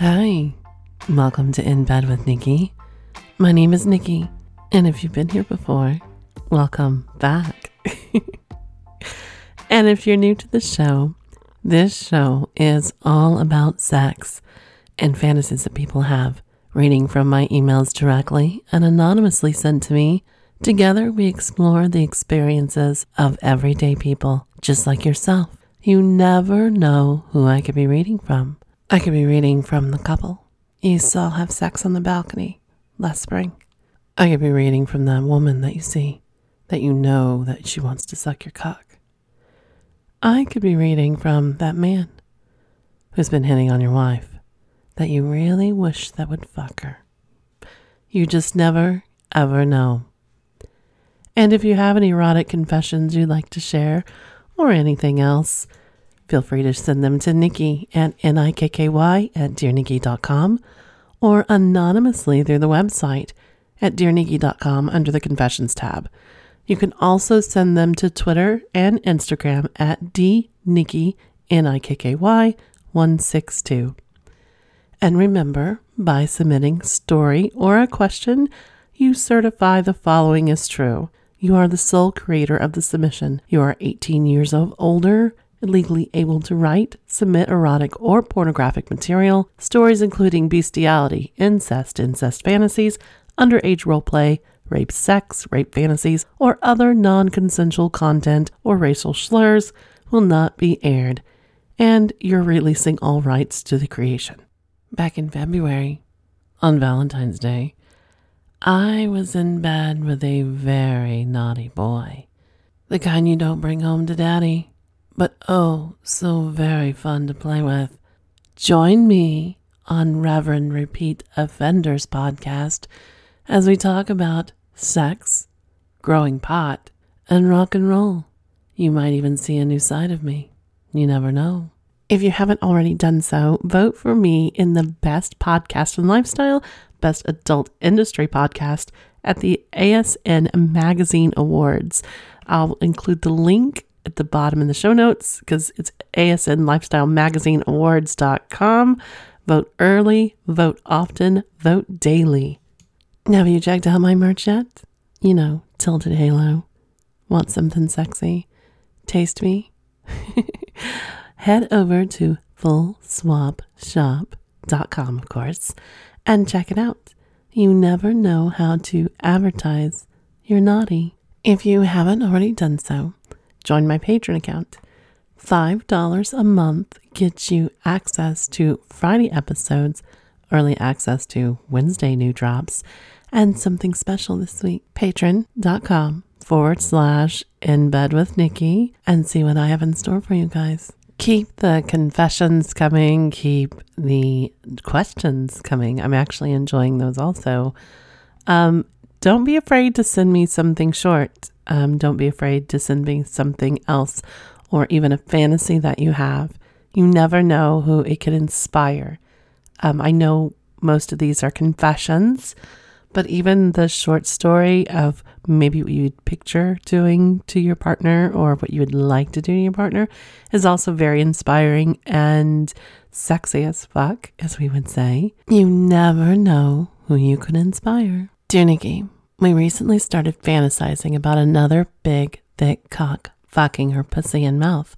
Hi, welcome to In Bed with Nikki. My name is Nikki, and if you've been here before, welcome back. And if you're new to the show, this show is all about sex and fantasies that people have, reading from my emails directly and anonymously sent to me. Together, we explore the experiences of everyday people, just like yourself. You never know who I could be reading from. I could be reading from the couple you saw have sex on the balcony last spring. I could be reading from that woman that you see, that you know that she wants to suck your cock. I could be reading from that man who's been hitting on your wife that you really wish that would fuck her. You just never, ever know. And if you have any erotic confessions you'd like to share or anything else, feel free to send them to Nikki at nikky@DearNikki.com or anonymously through the website at DearNikki.com under the Confessions tab. You can also send them to Twitter and Instagram at DNikki, Nikky, 162. And remember, by submitting story or a question, you certify the following is true. You are the sole creator of the submission. You are 18 years of older, legally able to write, submit erotic or pornographic material, stories including bestiality, incest fantasies, underage roleplay, rape sex, rape fantasies, or other non-consensual content or racial slurs will not be aired, and you're releasing all rights to the creation. Back in February, on Valentine's Day, I was in bed with a very naughty boy. The kind you don't bring home to daddy, but oh, so very fun to play with. Join me on Reverend Repeat Offenders podcast as we talk about sex, growing pot, and rock and roll. You might even see a new side of me. You never know. If you haven't already done so, vote for me in the Best Podcast in Lifestyle, Best Adult Industry Podcast at the ASN Magazine Awards. I'll include the link at the bottom in the show notes because it's ASN Lifestyle Magazine Awards.com. Vote early, vote often, vote daily. Now, have you checked out my merch yet? You know, Tilted Halo. Want something sexy? Taste me? Head over to FullSwapShop.com, of course, and check it out. You never know how to advertise your naughty. If you haven't already done so, join my Patreon account. $5 a month gets you access to Friday episodes, early access to Wednesday new drops, and something special this week. Patreon.com/InBedWithNikki and see what I have in store for you guys. Keep the confessions coming. Keep the questions coming. I'm actually enjoying those also. Don't be afraid to send me something short. Don't be afraid to send me something else or even a fantasy that you have. You never know who it could inspire. I know most of these are confessions, but even the short story of maybe what you'd picture doing to your partner or what you would like to do to your partner is also very inspiring and sexy as fuck, as we would say. You never know who you could inspire. Dear Nikki, we recently started fantasizing about another big, thick cock fucking her pussy and mouth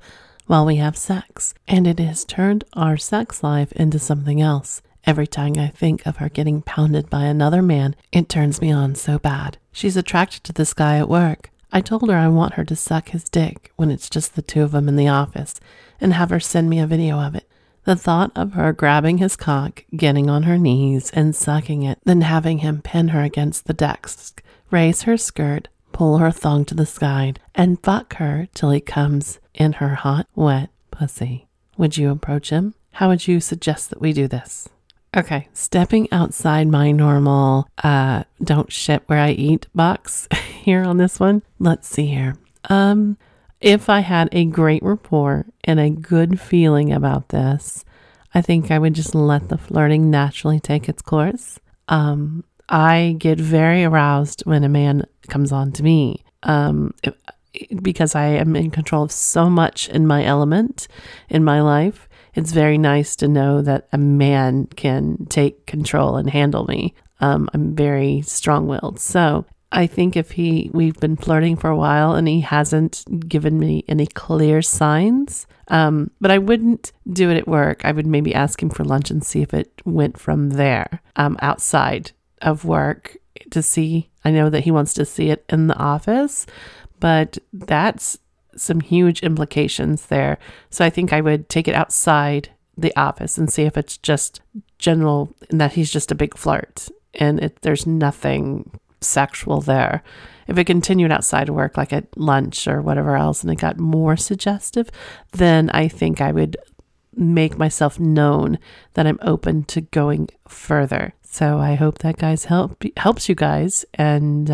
while we have sex, and it has turned our sex life into something else. Every time I think of her getting pounded by another man, it turns me on so bad. She's attracted to this guy at work. I told her I want her to suck his dick when it's just the two of them in the office and have her send me a video of it. The thought of her grabbing his cock, getting on her knees and sucking it, then having him pin her against the desk, raise her skirt, pull her thong to the side, and fuck her till he comes in her hot, wet pussy. Would you approach him? How would you suggest that we do this? Okay, stepping outside my normal don't shit where I eat box here on this one. Let's see here. If I had a great rapport and a good feeling about this, I think I would just let the flirting naturally take its course. I get very aroused when a man comes on to me because I am in control of so much in my element, in my life. it's very nice to know that a man can take control and handle me. I'm very strong-willed. So I think if we've been flirting for a while and he hasn't given me any clear signs, but I wouldn't do it at work. I would maybe ask him for lunch and see if it went from there, outside of work, to see. I know that he wants to see it in the office, but that's some huge implications there. So I think I would take it outside the office and see if it's just general and that he's just a big flirt and there's nothing sexual there. If it continued outside of work, like at lunch or whatever else, and it got more suggestive, then I think I would make myself known that I'm open to going further. So I hope that guys helps you guys, and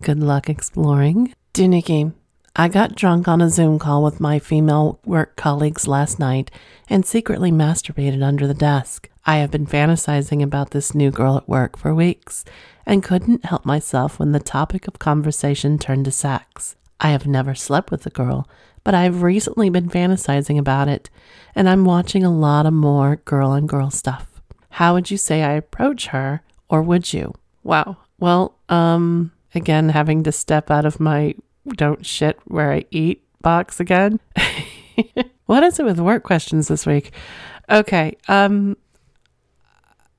good luck exploring. Dear Nikki, I got drunk on a Zoom call with my female work colleagues last night and secretly masturbated under the desk. I have been fantasizing about this new girl at work for weeks and couldn't help myself when the topic of conversation turned to sex. I have never slept with a girl, but I've recently been fantasizing about it, and I'm watching a lot of more girl-on-girl stuff. How would you say I approach her, or would you? Wow. Well, again, having to step out of my don't shit where I eat box again. What is it with work questions this week? Okay,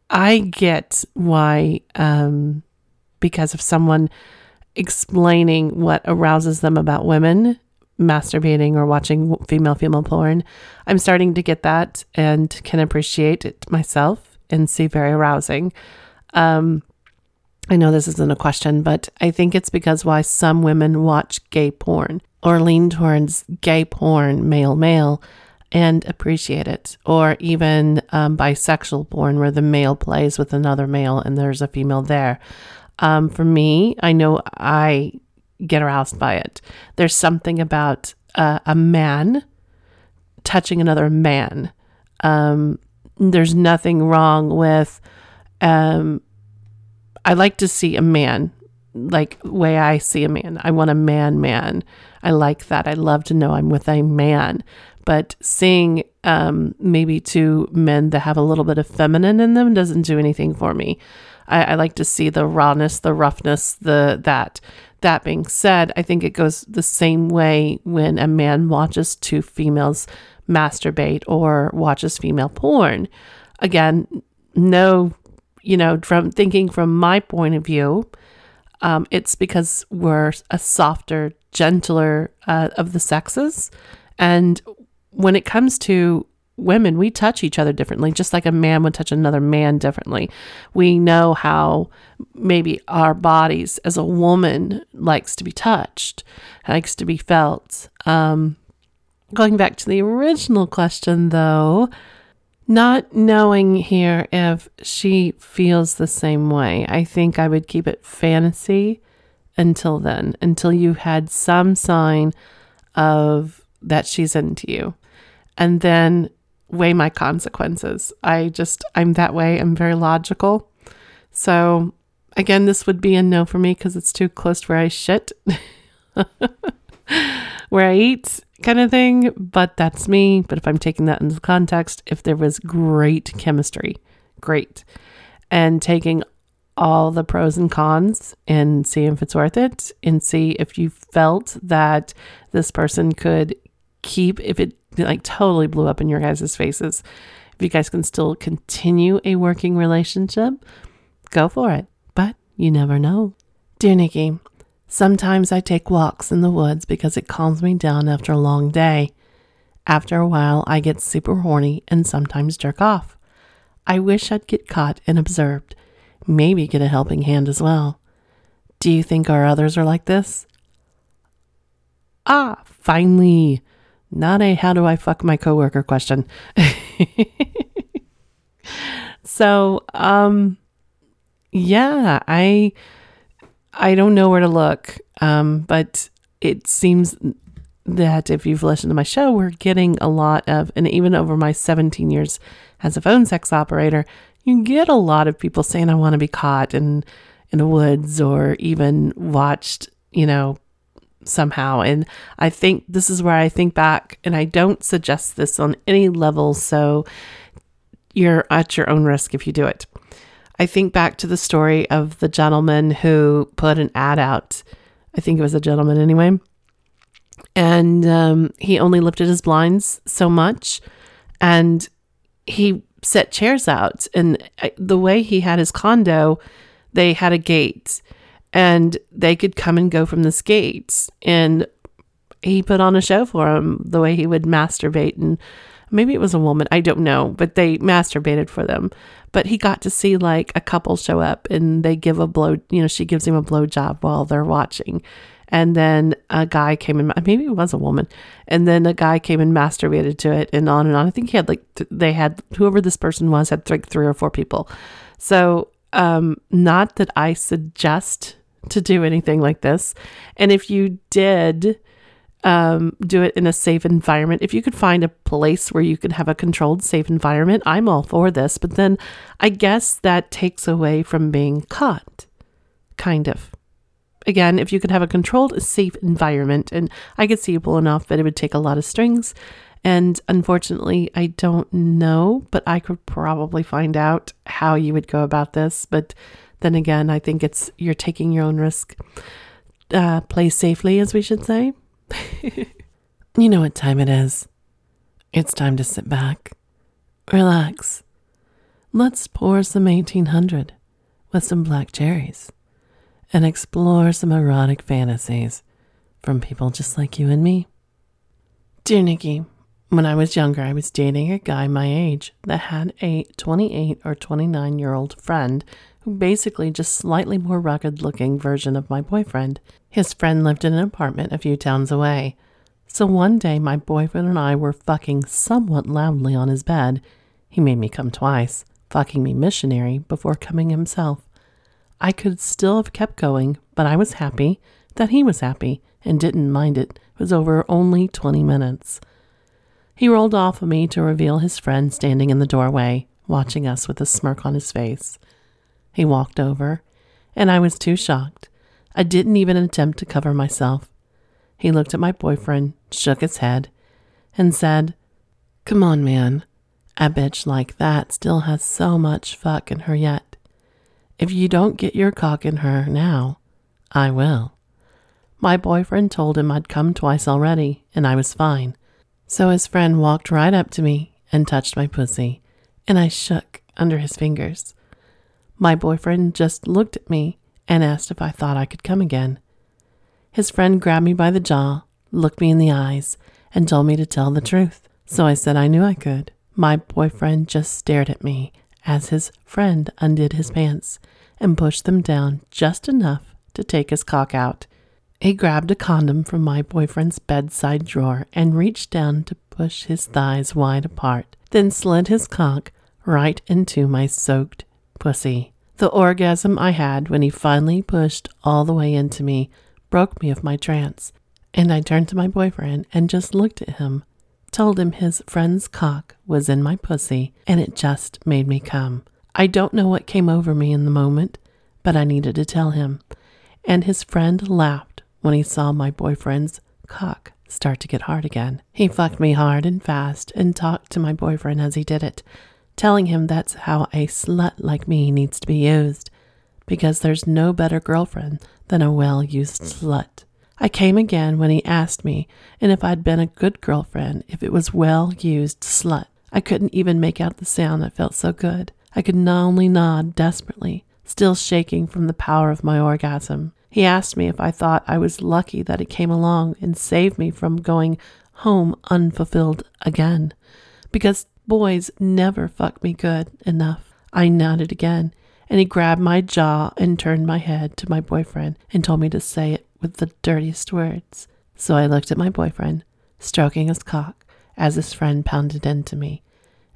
I get why, because of someone explaining what arouses them about women masturbating or watching female porn, I'm starting to get that and can appreciate it myself and see very arousing. I know this isn't a question, but I think it's because why some women watch gay porn or lean towards gay porn, male, and appreciate it, or even bisexual porn where the male plays with another male and there's a female there. For me, I know I get aroused by it. There's something about a man touching another man. There's nothing wrong with... I like to see a man, like way I see a man. I want a man. I like that. I love to know I'm with a man. But seeing maybe two men that have a little bit of feminine in them doesn't do anything for me. I like to see the rawness, the roughness, that. That being said, I think it goes the same way when a man watches two females masturbate or watches female porn. Again, no... from thinking from my point of view, it's because we're a softer, gentler of the sexes. And when it comes to women, we touch each other differently, just like a man would touch another man differently. We know how maybe our bodies as a woman likes to be touched, likes to be felt. Going back to the original question, though, not knowing here if she feels the same way. I think I would keep it fantasy until then, until you had some sign of that she's into you. And then weigh my consequences. I'm that way. I'm very logical. So again, this would be a no for me because it's too close to where I shit, where I eat, kind of thing, but that's me. But if I'm taking that into context, if there was great chemistry, and taking all the pros and cons and see if it's worth it and see if you felt that this person could keep, if it like totally blew up in your guys' faces, if you guys can still continue a working relationship, go for it. But you never know. Dear Nikki, sometimes I take walks in the woods because it calms me down after a long day. After a while, I get super horny and sometimes jerk off. I wish I'd get caught and observed. Maybe get a helping hand as well. Do you think our others are like this? Ah, finally. Not a how do I fuck my coworker question. So, yeah, I don't know where to look, but it seems that if you've listened to my show, we're getting a lot of, and even over my 17 years as a phone sex operator, you get a lot of people saying, I want to be caught in the woods or even watched, somehow. And I think this is where I think back, and I don't suggest this on any level, so you're at your own risk if you do it. I think back to the story of the gentleman who put an ad out. I think it was a gentleman anyway. And he only lifted his blinds so much, and he set chairs out. And the way he had his condo, they had a gate, and they could come and go from this gate. And he put on a show for them, the way he would masturbate. And maybe it was a woman, I don't know, but they masturbated for them. But he got to see like a couple show up, and they give a blow, you know, she gives him a blowjob while they're watching. And then a guy came in, maybe it was a woman, and then a guy came and masturbated to it, and on and on. I think he had like, they had, whoever this person was had like three or four people. So not that I suggest to do anything like this. And if you did do it in a safe environment, if you could find a place where you could have a controlled, safe environment, I'm all for this. But then I guess that takes away from being caught, kind of. Again, if you could have a controlled, safe environment, and I could see you pulling off, but it would take a lot of strings. And unfortunately, I don't know, but I could probably find out how you would go about this. But then again, I think it's, you're taking your own risk. Play safely, as we should say. You know what time it is. It's time to sit back, relax. Let's pour some 1800 with some black cherries and explore some erotic fantasies from people just like you and me. Dear Nikki, when I was younger, I was dating a guy my age that had a 28 or 29-year-old friend who basically just slightly more rugged-looking version of my boyfriend. His friend lived in an apartment a few towns away. So one day, my boyfriend and I were fucking somewhat loudly on his bed. He made me come twice, fucking me missionary before coming himself. I could still have kept going, but I was happy that he was happy and didn't mind it. It was over only 20 minutes. He rolled off of me to reveal his friend standing in the doorway, watching us with a smirk on his face. He walked over, and I was too shocked. I didn't even attempt to cover myself. He looked at my boyfriend, shook his head, and said, "Come on, man. A bitch like that still has so much fuck in her yet. If you don't get your cock in her now, I will." My boyfriend told him I'd come twice already, and I was fine. So his friend walked right up to me and touched my pussy, and I shook under his fingers. My boyfriend just looked at me and asked if I thought I could come again. His friend grabbed me by the jaw, looked me in the eyes, and told me to tell the truth. So I said I knew I could. My boyfriend just stared at me as his friend undid his pants and pushed them down just enough to take his cock out. He grabbed a condom from my boyfriend's bedside drawer and reached down to push his thighs wide apart, then slid his cock right into my soaked pussy. The orgasm I had when he finally pushed all the way into me broke me of my trance, and I turned to my boyfriend and just looked at him, told him his friend's cock was in my pussy, and it just made me come. I don't know what came over me in the moment, but I needed to tell him. And his friend laughed when he saw my boyfriend's cock start to get hard again. He fucked me hard and fast and talked to my boyfriend as he did it, telling him that's how a slut like me needs to be used, because there's no better girlfriend than a well-used slut. I came again when he asked me, and if I'd been a good girlfriend, if it was well-used slut. I couldn't even make out the sound that felt so good. I could only nod desperately, still shaking from the power of my orgasm. He asked me if I thought I was lucky that he came along and saved me from going home unfulfilled again, because boys never fuck me good enough. I nodded again, and he grabbed my jaw and turned my head to my boyfriend and told me to say it with the dirtiest words. So I looked at my boyfriend, stroking his cock as his friend pounded into me,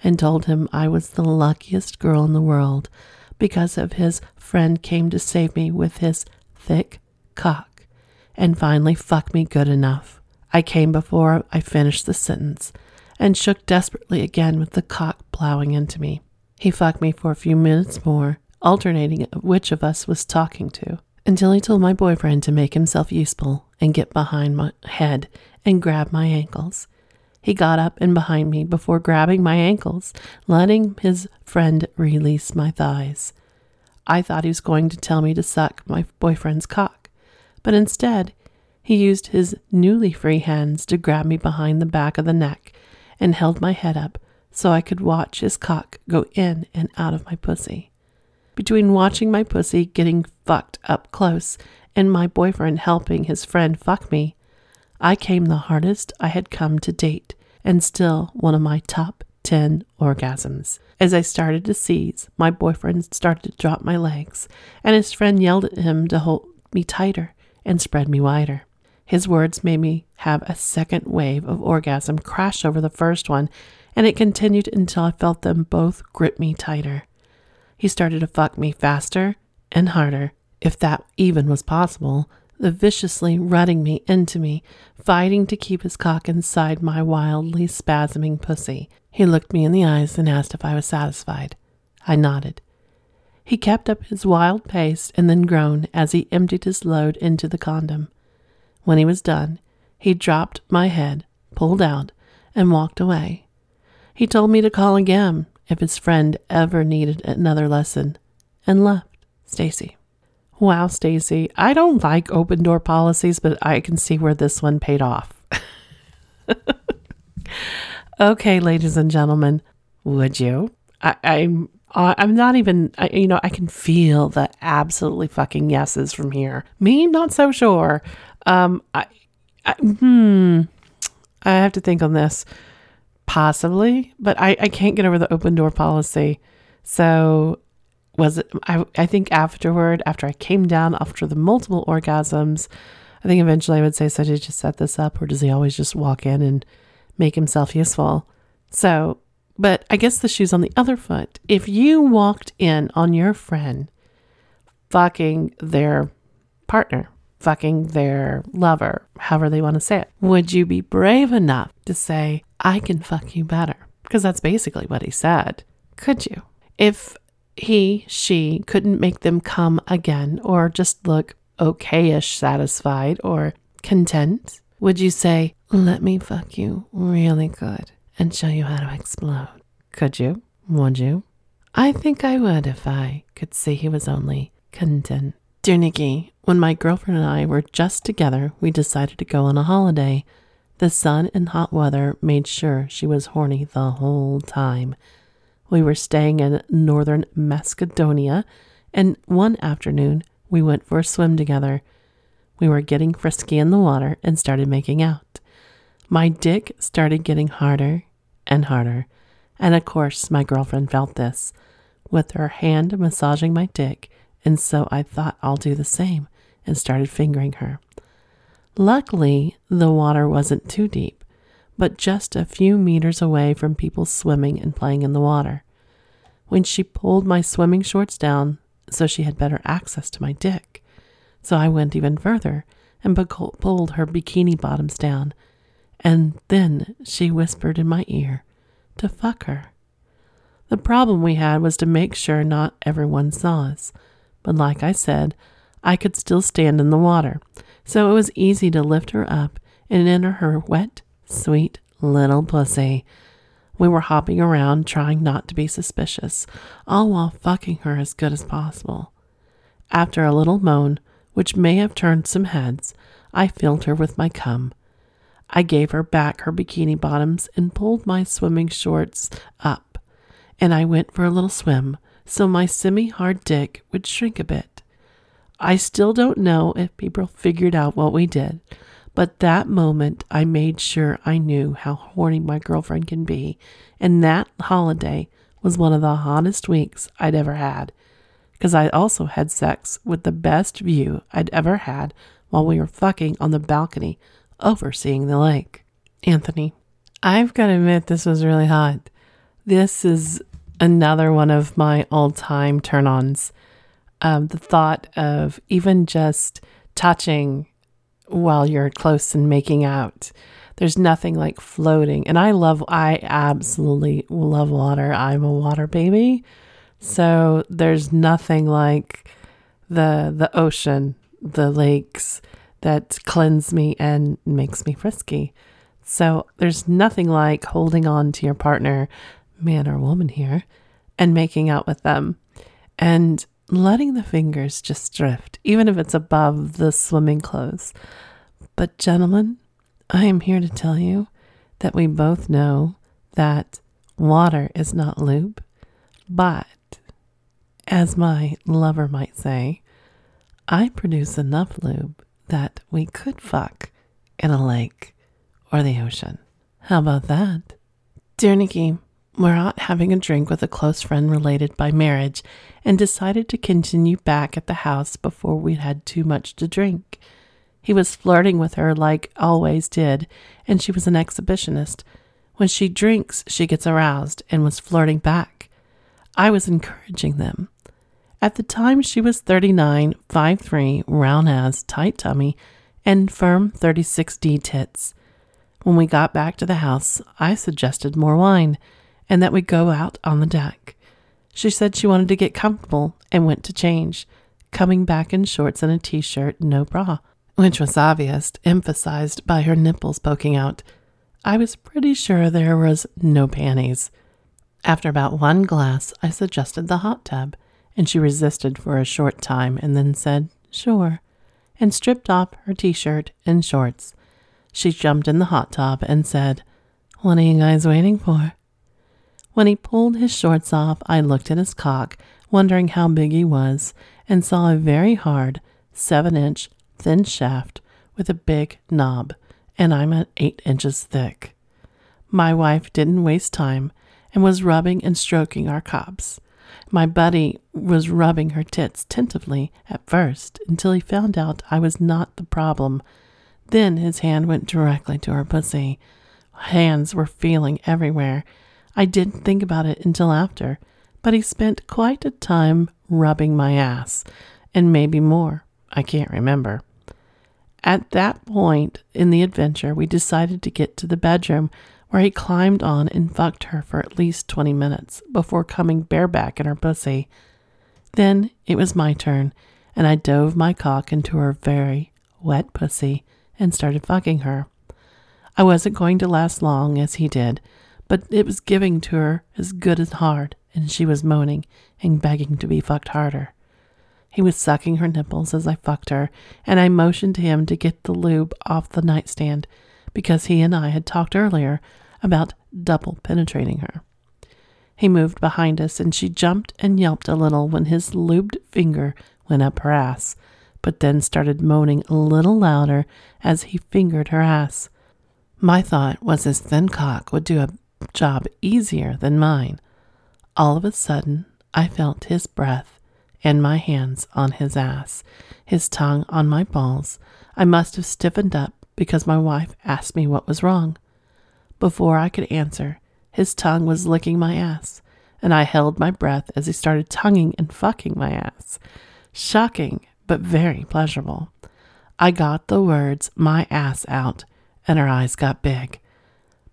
and told him I was the luckiest girl in the world because of his friend came to save me with his thick cock and finally fuck me good enough. I came before I finished the sentence and shook desperately again with the cock plowing into me. He fucked me for a few minutes more, alternating which of us was talking to. until I told my boyfriend to make himself useful and get behind my head and grab my ankles. He got up and behind me before grabbing my ankles, letting his friend release my thighs. I thought he was going to tell me to suck my boyfriend's cock, but instead, he used his newly free hands to grab me behind the back of the neck and held my head up so I could watch his cock go in and out of my pussy. Between watching my pussy getting fucked up close and my boyfriend helping his friend fuck me, I came the hardest I had come to date, and still one of my top 10 orgasms. As I started to seize, my boyfriend started to drop my legs, and his friend yelled at him to hold me tighter and spread me wider. His words made me have a second wave of orgasm crash over the first one, and it continued until I felt them both grip me tighter. He started to fuck me faster and harder, if that even was possible, viciously rutting me into me, fighting to keep his cock inside my wildly spasming pussy. He looked me in the eyes and asked if I was satisfied. I nodded. He kept up his wild pace and then groaned as he emptied his load into the condom. When he was done, he dropped my head, pulled out, and walked away. He told me to call again if his friend ever needed another lesson, and left Stacy. Wow, Stacy, I don't like open door policies, but I can see where this one paid off. Okay, ladies and gentlemen, would you? I'm not even, I can feel the absolutely fucking yeses from here. Me, not so sure. I have to think on this. Possibly, but I can't get over the open door policy. So was it, I think afterward, after I came down after the multiple orgasms, I think eventually I would say, so did you set this up, or does he always just walk in and make himself useful? So, but I guess the shoe's on the other foot. If you walked in on your friend fucking their partner, fucking their lover, however they want to say it, would you be brave enough to say, I can fuck you better? Because that's basically what he said. Could you? If he, she couldn't make them come again, or just look okay-ish satisfied or content, would you say, let me fuck you really good and show you how to explode? Could you? Would you? I think I would if I could see he was only content. Dear Nikki, when my girlfriend and I were just together, we decided to go on a holiday. The sun and hot weather made sure she was horny the whole time. We were staying in northern Macedonia, and one afternoon we went for a swim together. We were getting frisky in the water and started making out. My dick started getting harder and harder, and of course my girlfriend felt this, with her hand massaging my dick, and so I thought I'll do the same and started fingering her. Luckily, the water wasn't too deep, but just a few meters away from people swimming and playing in the water. When she pulled my swimming shorts down so she had better access to my dick, so I went even further and pulled her bikini bottoms down, and then she whispered in my ear to fuck her. The problem we had was to make sure not everyone saw us, but like I said, I could still stand in the water, so it was easy to lift her up and enter her wet, sweet little pussy. We were hopping around, trying not to be suspicious, all while fucking her as good as possible. After a little moan, which may have turned some heads, I filled her with my cum. I gave her back her bikini bottoms and pulled my swimming shorts up, and I went for a little swim so my semi-hard dick would shrink a bit. I still don't know if people figured out what we did, but that moment I made sure I knew how horny my girlfriend can be, and that holiday was one of the hottest weeks I'd ever had, because I also had sex with the best view I'd ever had while we were fucking on the balcony overseeing the lake. Anthony, I've got to admit this was really hot. This is another one of my all-time turn-ons. The thought of even just touching while you're close and making out. There's nothing like floating. And I absolutely love water. I'm a water baby. So there's nothing like the ocean, the lakes that cleanse me and makes me frisky. So there's nothing like holding on to your partner, man or woman here, and making out with them and letting the fingers just drift, even if it's above the swimming clothes. But gentlemen, I am here to tell you that we both know that water is not lube, but as my lover might say, I produce enough lube that we could fuck in a lake or the ocean. How about that? Dear Nikki, we're out having a drink with a close friend related by marriage and decided to continue back at the house before we had too much to drink. He was flirting with her like always did, and she was an exhibitionist. When she drinks, she gets aroused and was flirting back. I was encouraging them. At the time, she was 39, 5'3", round ass, tight tummy, and firm 36D tits. When we got back to the house, I suggested more wine and that we go out on the deck. She said she wanted to get comfortable and went to change, coming back in shorts and a t-shirt, no bra, which was obvious, emphasized by her nipples poking out. I was pretty sure there was no panties. After about one glass, I suggested the hot tub, and she resisted for a short time and then said, sure, and stripped off her t-shirt and shorts. She jumped in the hot tub and said, what are you guys waiting for? When he pulled his shorts off, I looked at his cock, wondering how big he was, and saw a very hard, 7-inch, thin shaft with a big knob, and I'm at 8 inches thick. My wife didn't waste time and was rubbing and stroking our cobs. My buddy was rubbing her tits tentatively at first until he found out I was not the problem. Then his hand went directly to her pussy. Hands were feeling everywhere. I didn't think about it until after, but he spent quite a time rubbing my ass, and maybe more. I can't remember. At that point in the adventure, we decided to get to the bedroom, where he climbed on and fucked her for at least 20 minutes before coming bareback in her pussy. Then it was my turn, and I dove my cock into her very wet pussy and started fucking her. I wasn't going to last long as he did, but it was giving to her as good as hard, and she was moaning and begging to be fucked harder. He was sucking her nipples as I fucked her, and I motioned to him to get the lube off the nightstand because he and I had talked earlier about double penetrating her. He moved behind us, and she jumped and yelped a little when his lubed finger went up her ass, but then started moaning a little louder as he fingered her ass. My thought was his thin cock would do a job easier than mine. All of a sudden, I felt his breath and my hands on his ass, his tongue on my balls. I must have stiffened up because my wife asked me what was wrong. Before I could answer, his tongue was licking my ass, and I held my breath as he started tonguing and fucking my ass. Shocking, but very pleasurable. I got the words, my ass out, and her eyes got big.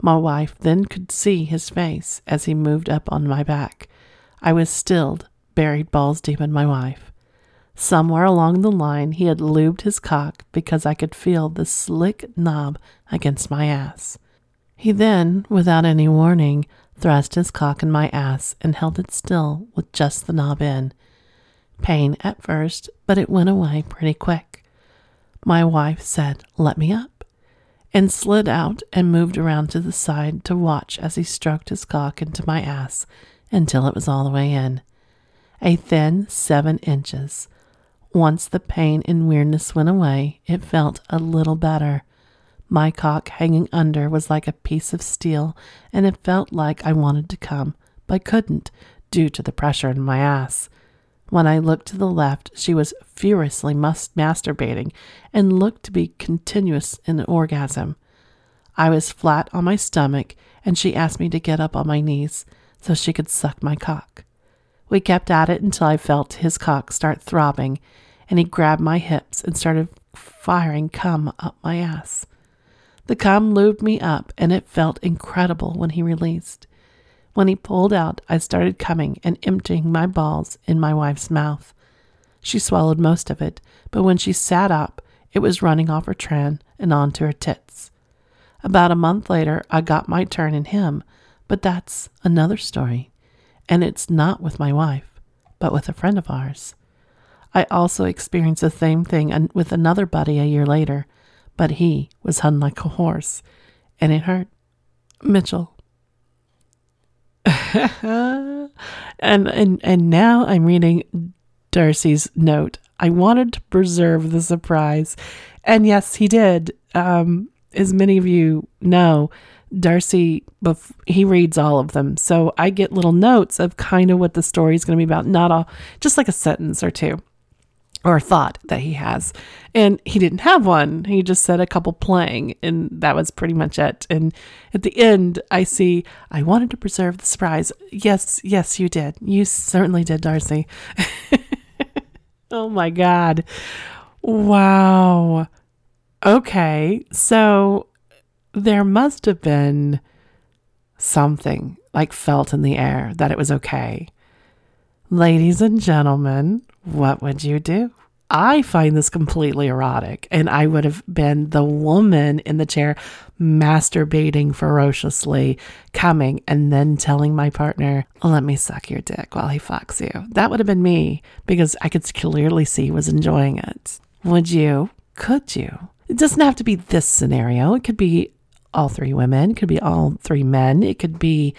My wife then could see his face as he moved up on my back. I was stilled, buried balls deep in my wife. Somewhere along the line, he had lubed his cock because I could feel the slick knob against my ass. He then, without any warning, thrust his cock in my ass and held it still with just the knob in. Pain at first, but it went away pretty quick. My wife said, "Let me up," and slid out and moved around to the side to watch as he stroked his cock into my ass until it was all the way in. A thin 7 inches. Once the pain and weirdness went away, it felt a little better. My cock hanging under was like a piece of steel, and it felt like I wanted to come, but couldn't due to the pressure in my ass. When I looked to the left, she was furiously masturbating and looked to be continuous in orgasm. I was flat on my stomach, and she asked me to get up on my knees so she could suck my cock. We kept at it until I felt his cock start throbbing, and he grabbed my hips and started firing cum up my ass. The cum lubed me up, and it felt incredible when he released. When he pulled out, I started coming and emptying my balls in my wife's mouth. She swallowed most of it, but when she sat up, it was running off her tran and onto her tits. About a month later, I got my turn in him, but that's another story. And it's not with my wife, but with a friend of ours. I also experienced the same thing with another buddy a year later, but he was hung like a horse, and it hurt. Mitchell. And now I'm reading Darcy's note. I wanted to preserve the surprise. And yes, he did. As many of you know, Darcy, he reads all of them. So I get little notes of kind of what the story is going to be about. Not all, just like a sentence or two or a thought that he has. And he didn't have one. He just said a couple playing, and that was pretty much it. And at the end, I see, I wanted to preserve the surprise. Yes, you did. You certainly did, Darcy. Oh my God. Wow. Okay. So there must have been something like felt in the air that it was okay. Ladies and gentlemen, what would you do? I find this completely erotic, and I would have been the woman in the chair masturbating ferociously, coming and then telling my partner, let me suck your dick while he fucks you. That would have been me, because I could clearly see he was enjoying it. Would you? Could you? It doesn't have to be this scenario. It could be all three women. It could be all three men. It could be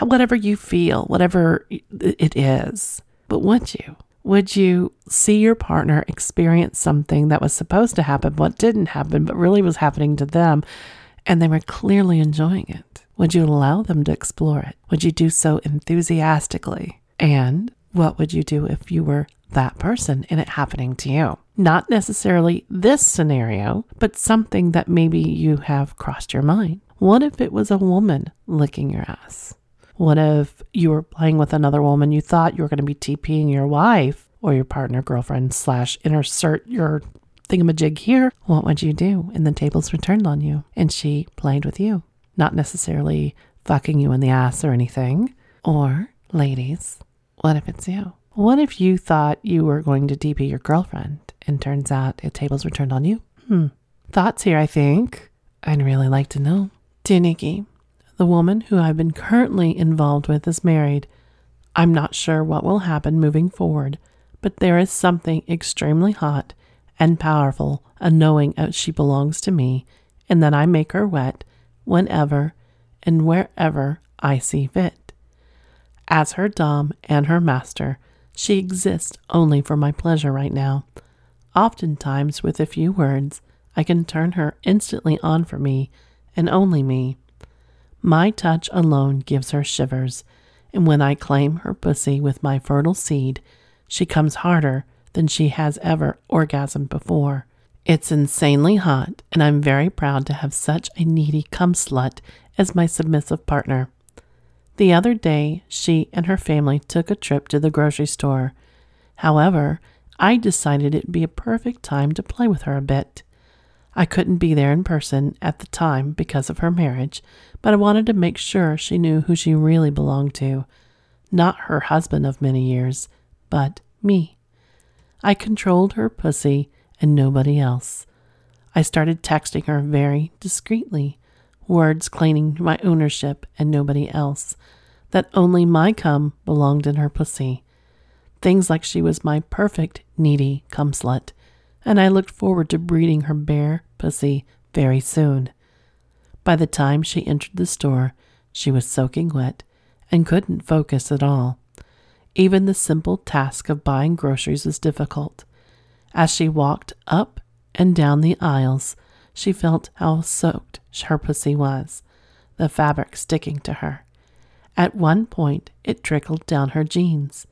whatever you feel, whatever it is. But would you? Would you see your partner experience something that was supposed to happen, what didn't happen, but really was happening to them, and they were clearly enjoying it? Would you allow them to explore it? Would you do so enthusiastically? And what would you do if you were that person and it happening to you? Not necessarily this scenario, but something that maybe you have crossed your mind. What if it was a woman licking your ass? What if you were playing with another woman, you thought you were going to be TPing your wife or your partner, girlfriend, / insert your thingamajig here? What would you do? And the tables were turned on you, and she played with you. Not necessarily fucking you in the ass or anything. Or, ladies, what if it's you? What if you thought you were going to TP your girlfriend, and turns out the tables were turned on you? Thoughts here, I think. I'd really like to know. Dear Nikki, the woman who I've been currently involved with is married. I'm not sure what will happen moving forward, but there is something extremely hot and powerful in knowing that she belongs to me and that I make her wet whenever and wherever I see fit. As her dom and her master, she exists only for my pleasure right now. Oftentimes, with a few words, I can turn her instantly on for me and only me. My touch alone gives her shivers, and when I claim her pussy with my fertile seed, she comes harder than she has ever orgasmed before. It's insanely hot, and I'm very proud to have such a needy cum slut as my submissive partner. The other day, she and her family took a trip to the grocery store. However, I decided it'd be a perfect time to play with her a bit. I couldn't be there in person at the time because of her marriage, but I wanted to make sure she knew who she really belonged to. Not her husband of many years, but me. I controlled her pussy and nobody else. I started texting her very discreetly, words claiming my ownership and nobody else, that only my cum belonged in her pussy. Things like she was my perfect, needy cum slut, and I looked forward to breeding her bare pussy very soon. By the time she entered the store, she was soaking wet and couldn't focus at all. Even the simple task of buying groceries was difficult. As she walked up and down the aisles, she felt how soaked her pussy was, the fabric sticking to her. At one point, it trickled down her jeans.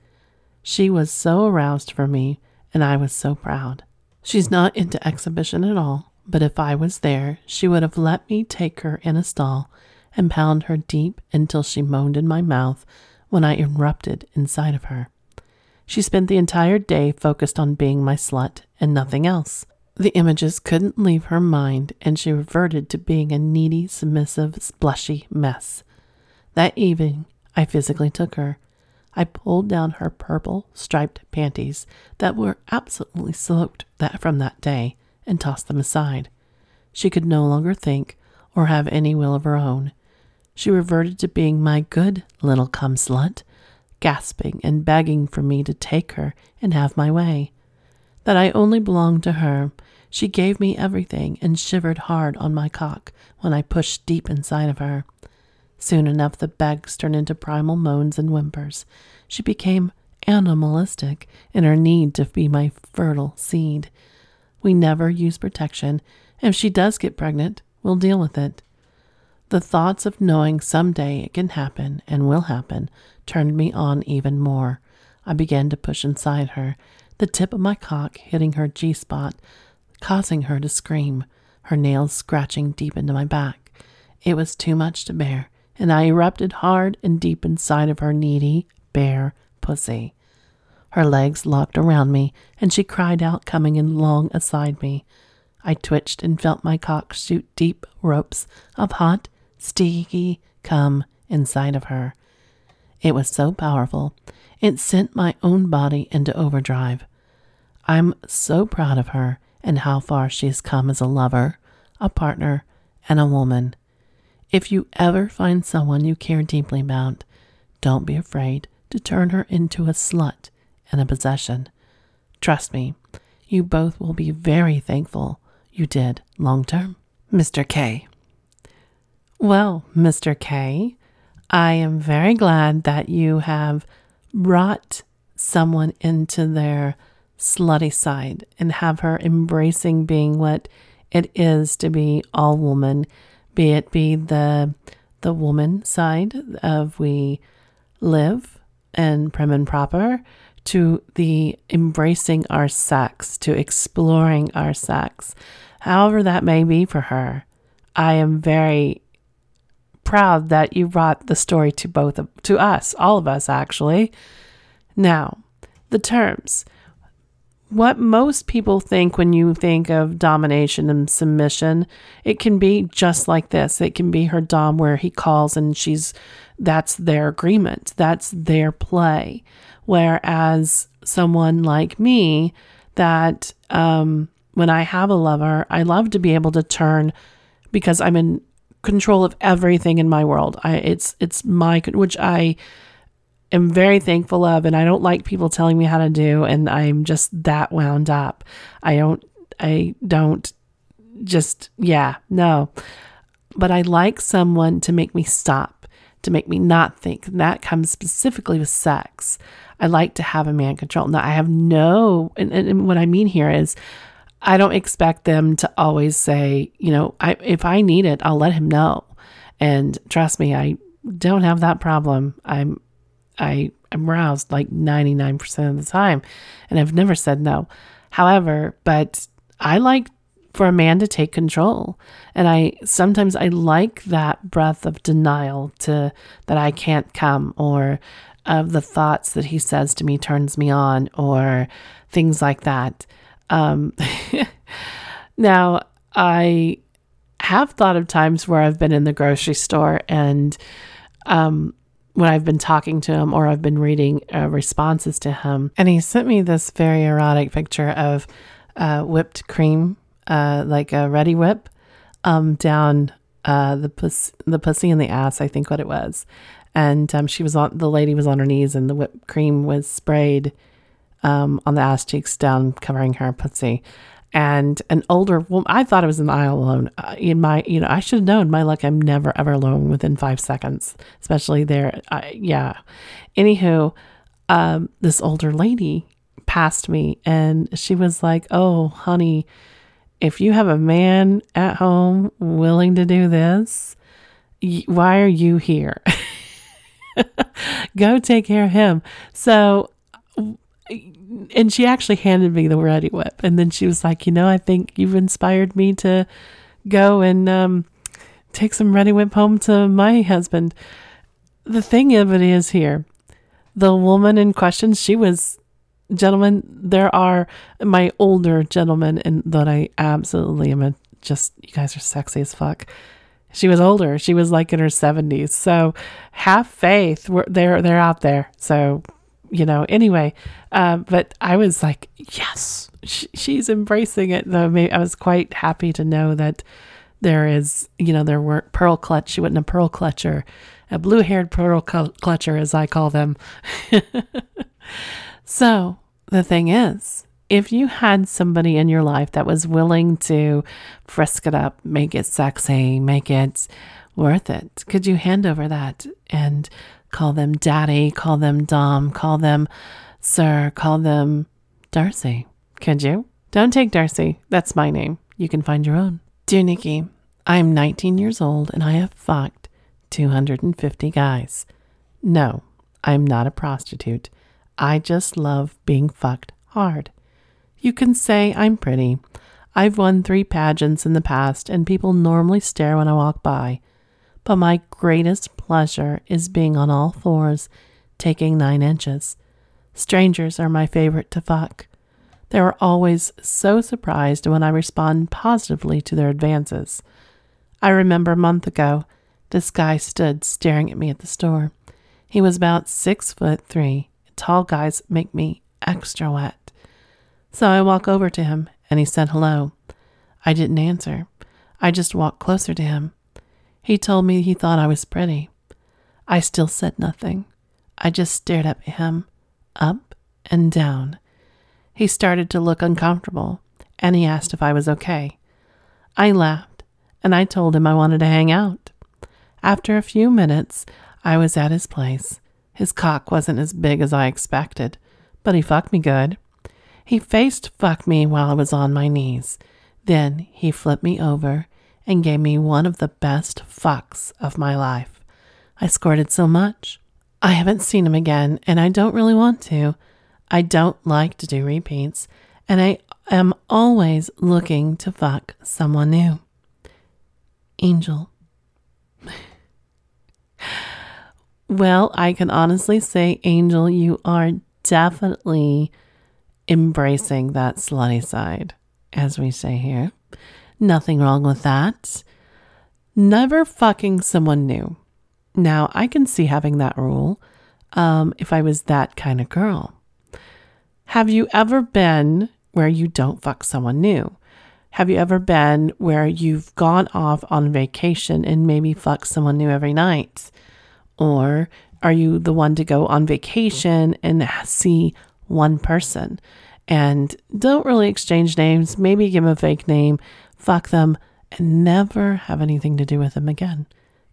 She was so aroused for me, and I was so proud. She's not into exhibition at all, but if I was there, she would have let me take her in a stall and pound her deep until she moaned in my mouth when I erupted inside of her. She spent the entire day focused on being my slut and nothing else. The images couldn't leave her mind, and she reverted to being a needy, submissive, splashy mess. That evening, I physically took her. I pulled down her purple striped panties that were absolutely soaked from that day and tossed them aside. She could no longer think or have any will of her own. She reverted to being my good little cum slut, gasping and begging for me to take her and have my way. That I only belonged to her. She gave me everything and shivered hard on my cock when I pushed deep inside of her. Soon enough, the begs turned into primal moans and whimpers. She became animalistic in her need to be my fertile seed. We never use protection, and if she does get pregnant, we'll deal with it. The thoughts of knowing someday it can happen and will happen turned me on even more. I began to push inside her, the tip of my cock hitting her G-spot, causing her to scream, her nails scratching deep into my back. It was too much to bear, and I erupted hard and deep inside of her needy, bare pussy. Her legs locked around me, and she cried out, coming in long aside me. I twitched and felt my cock shoot deep ropes of hot, sticky cum inside of her. It was so powerful, it sent my own body into overdrive. I'm so proud of her and how far she has come as a lover, a partner, and a woman. If you ever find someone you care deeply about, don't be afraid to turn her into a slut and a possession. Trust me, you both will be very thankful you did long term. Mr. K. Well, Mr. K, I am very glad that you have brought someone into their slutty side and have her embracing being what it is to be all woman, be it be the woman side of we live and prim and proper, to the embracing our sex, to exploring our sex, however that may be for her. I am very proud that you brought the story to to us, all of us actually. Now, the terms. What most people think when you think of domination and submission, it can be just like this. It can be her dom where he calls and that's their agreement. That's their play. Whereas someone like me that when I have a lover, I love to be able to turn because I'm in control of everything in my world. It's my, which I am very thankful of, and I don't like people telling me how to do, and I'm just that wound up. But I like someone to make me stop, to make me not think, and that comes specifically with sex. I like to have a man control. Now, I have no, and what I mean here is I don't expect them to always say, if I need it, I'll let him know. And trust me, I don't have that problem. I'm roused like 99% of the time, and I've never said no. However, but I like for a man to take control, and I sometimes like that breath of denial to that I can't come, or of the thoughts that he says to me turns me on, or things like that. Now I have thought of times where I've been in the grocery store and when I've been talking to him or I've been reading responses to him. And he sent me this very erotic picture of whipped cream, like a ready whip, down the pussy and the ass, I think what it was. And the lady was on her knees and the whipped cream was sprayed on the ass cheeks down, covering her pussy. And an older woman, I thought I was in the aisle alone. I should have known. My luck, I'm never, ever alone within 5 seconds, especially there. Anywho, this older lady passed me and she was like, "Oh, honey, if you have a man at home willing to do this, why are you here? Go take care of him." And she actually handed me the ready whip. And then she was like, "I think you've inspired me to go and take some ready whip home to my husband." The thing of it is here, the woman in question, she was, gentlemen, there are my older gentlemen, and that I absolutely am you guys are sexy as fuck. She was older. She was like in her 70s. So have faith. They're out there. So, you know, anyway, but I was like, yes, she's embracing it. Though I was quite happy to know that there is, you know, there weren't pearl clutch. She wasn't a pearl clutcher, a blue-haired pearl clutcher, as I call them. So the thing is, if you had somebody in your life that was willing to frisk it up, make it sexy, make it worth it, could you hand over that and call them daddy, call them dom, call them sir, call them Darcy? Could you? Don't take Darcy. That's my name. You can find your own. Dear Nikki, I'm 19 years old and I have fucked 250 guys. No, I'm not a prostitute. I just love being fucked hard. You can say I'm pretty. I've won 3 pageants in the past, and people normally stare when I walk by. But my greatest pleasure is being on all fours, taking 9 inches. Strangers are my favorite to fuck. They are always so surprised when I respond positively to their advances. I remember a month ago, this guy stood staring at me at the store. He was about 6'3". Tall guys make me extra wet. So I walk over to him, and he said hello. I didn't answer. I just walked closer to him. He told me he thought I was pretty. I still said nothing. I just stared at him, up and down. He started to look uncomfortable, and he asked if I was okay. I laughed, and I told him I wanted to hang out. After a few minutes, I was at his place. His cock wasn't as big as I expected, but he fucked me good. He fucked me while I was on my knees. Then he flipped me over and gave me one of the best fucks of my life. I squirted so much. I haven't seen him again, and I don't really want to. I don't like to do repeats, and I am always looking to fuck someone new. Angel. Well, I can honestly say, Angel, you are definitely embracing that slutty side, as we say here. Nothing wrong with that. Never fucking someone new. Now, I can see having that rule if I was that kind of girl. Have you ever been where you don't fuck someone new? Have you ever been where you've gone off on vacation and maybe fucked someone new every night? Or are you the one to go on vacation and see one person and don't really exchange names, maybe give them a fake name, fuck them, and never have anything to do with them again?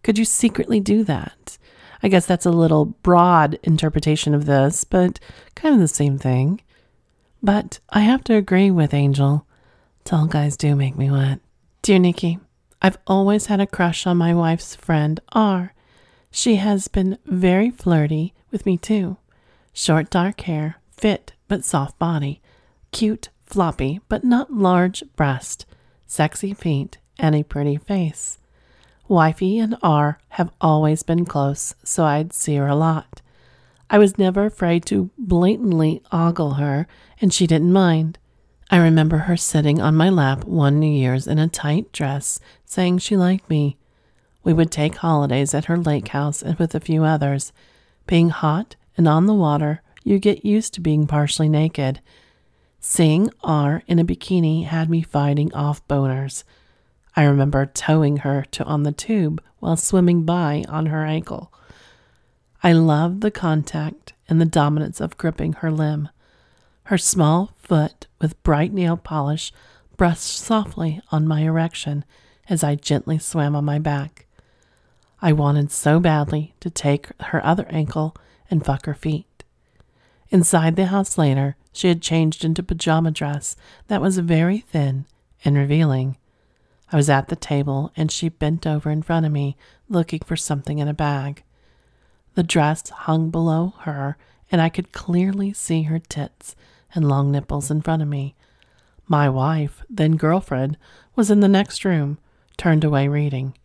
Could you secretly do that? I guess that's a little broad interpretation of this, but kind of the same thing. But I have to agree with Angel. Tall guys do make me wet. Dear Nikki, I've always had a crush on my wife's friend, R. She has been very flirty with me too. Short dark hair, fit but soft body, cute, floppy but not large breast, sexy feet, and a pretty face. Wifey and R have always been close, so I'd see her a lot. I was never afraid to blatantly ogle her, and she didn't mind. I remember her sitting on my lap one New Year's in a tight dress, saying she liked me. We would take holidays at her lake house and with a few others. Being hot and on the water, you get used to being partially naked. Seeing R in a bikini had me fighting off boners. I remember towing her to on the tube while swimming by on her ankle. I loved the contact and the dominance of gripping her limb. Her small foot with bright nail polish brushed softly on my erection as I gently swam on my back. I wanted so badly to take her other ankle and fuck her feet. Inside the house later, she had changed into pajama dress that was very thin and revealing. I was at the table, and she bent over in front of me, looking for something in a bag. The dress hung below her, and I could clearly see her tits and long nipples in front of me. My wife, then girlfriend, was in the next room, turned away reading.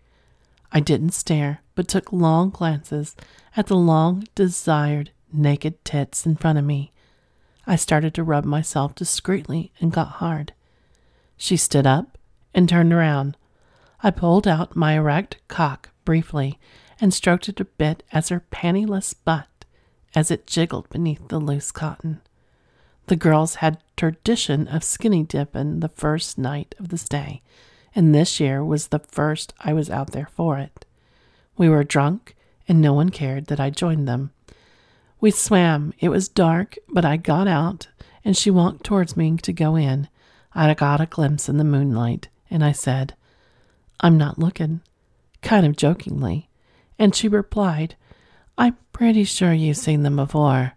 I didn't stare, but took long glances at the long desired naked tits in front of me. I started to rub myself discreetly and got hard. She stood up and turned around. I pulled out my erect cock briefly and stroked it a bit as her pantyless butt as it jiggled beneath the loose cotton. The girls had tradition of skinny dipping the first night of the stay, and this year was the first I was out there for it. We were drunk, and no one cared that I joined them. We swam. It was dark, but I got out, and she walked towards me to go in. I got a glimpse in the moonlight, and I said, "I'm not looking," kind of jokingly, and she replied, "I'm pretty sure you've seen them before,"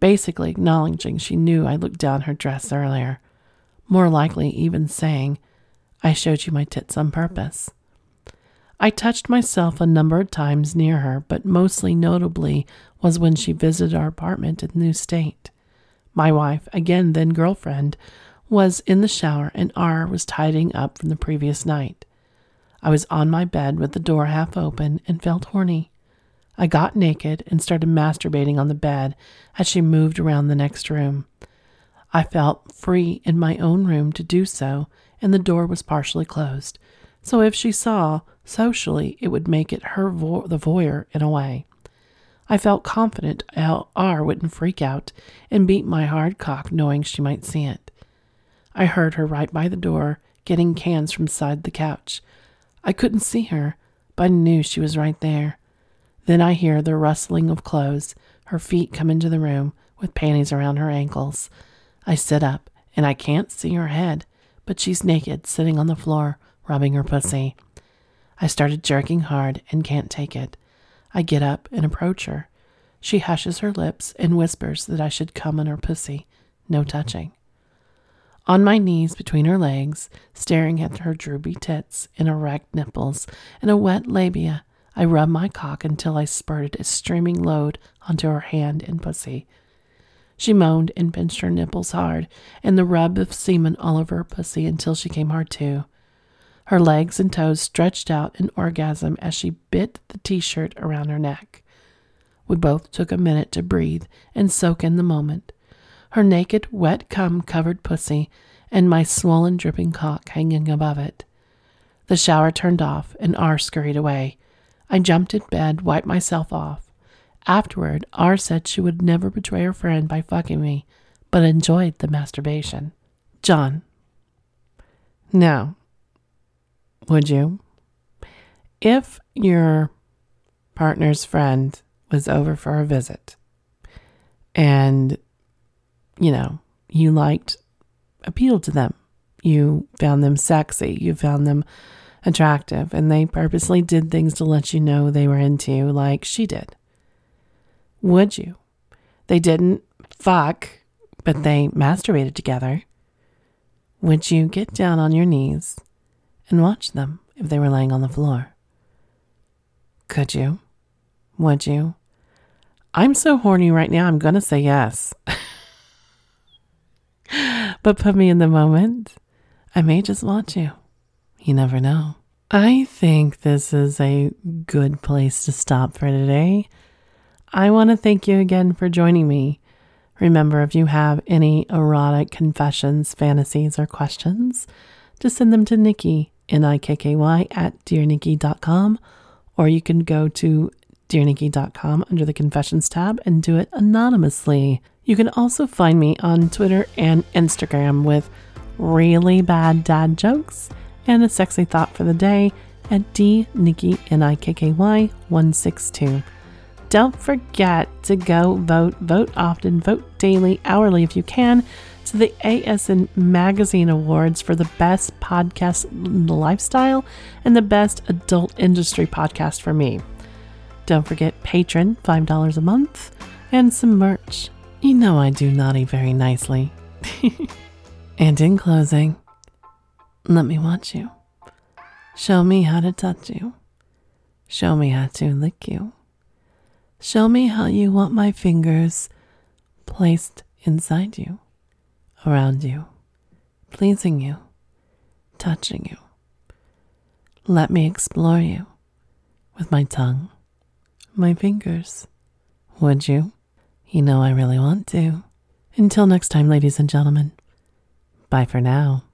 basically acknowledging she knew I looked down her dress earlier, more likely even saying, "I showed you my tits on purpose." I touched myself a number of times near her, but mostly notably was when she visited our apartment in New State. My wife, again then girlfriend, was in the shower and R was tidying up from the previous night. I was on my bed with the door half open and felt horny. I got naked and started masturbating on the bed as she moved around the next room. I felt free in my own room to do so, and the door was partially closed, so if she saw, socially, it would make it her the voyeur in a way. I felt confident L.R. wouldn't freak out and beat my hard cock knowing she might see it. I heard her right by the door, getting cans from side the couch. I couldn't see her, but I knew she was right there. Then I hear the rustling of clothes, her feet come into the room with panties around her ankles. I sit up, and I can't see her head, but she's naked, sitting on the floor, rubbing her pussy. I started jerking hard and can't take it. I get up and approach her. She hushes her lips and whispers that I should come on her pussy, no touching. On my knees between her legs, staring at her droopy tits and erect nipples and a wet labia, I rubbed my cock until I spurted a streaming load onto her hand and pussy. She moaned and pinched her nipples hard, and the rub of semen all over her pussy until she came hard too. Her legs and toes stretched out in orgasm as she bit the t-shirt around her neck. We both took a minute to breathe and soak in the moment. Her naked, wet cum-covered pussy and my swollen, dripping cock hanging above it. The shower turned off, and R scurried away. I jumped in bed, wiped myself off. Afterward, R said she would never betray her friend by fucking me, but enjoyed the masturbation. John. Now, would you? If your partner's friend was over for a visit and, you appealed to them, you found them sexy, you found them attractive, and they purposely did things to let you know they were into you, like she did. Would you? They didn't fuck, but they masturbated together. Would you get down on your knees and watch them if they were laying on the floor? Could you? Would you? I'm so horny right now, I'm going to say yes. But put me in the moment. I may just watch you. You never know. I think this is a good place to stop for today. I want to thank you again for joining me. Remember, if you have any erotic confessions, fantasies, or questions, just send them to Nikki, Nikky, at DearNikki.com, or you can go to DearNikki.com under the Confessions tab and do it anonymously. You can also find me on Twitter and Instagram with really bad dad jokes and a sexy thought for the day at DNikki, Nikky, 162. Don't forget to go vote. Vote often, vote daily, hourly if you can, to the ASN Magazine Awards for the best podcast lifestyle and the best adult industry podcast for me. Don't forget Patreon, $5 a month, and some merch. You know I do naughty very nicely. And in closing, let me watch you. Show me how to touch you. Show me how to lick you. Show me how you want my fingers placed inside you, around you, pleasing you, touching you. Let me explore you with my tongue, my fingers. Would you? You know I really want to. Until next time, ladies and gentlemen, bye for now.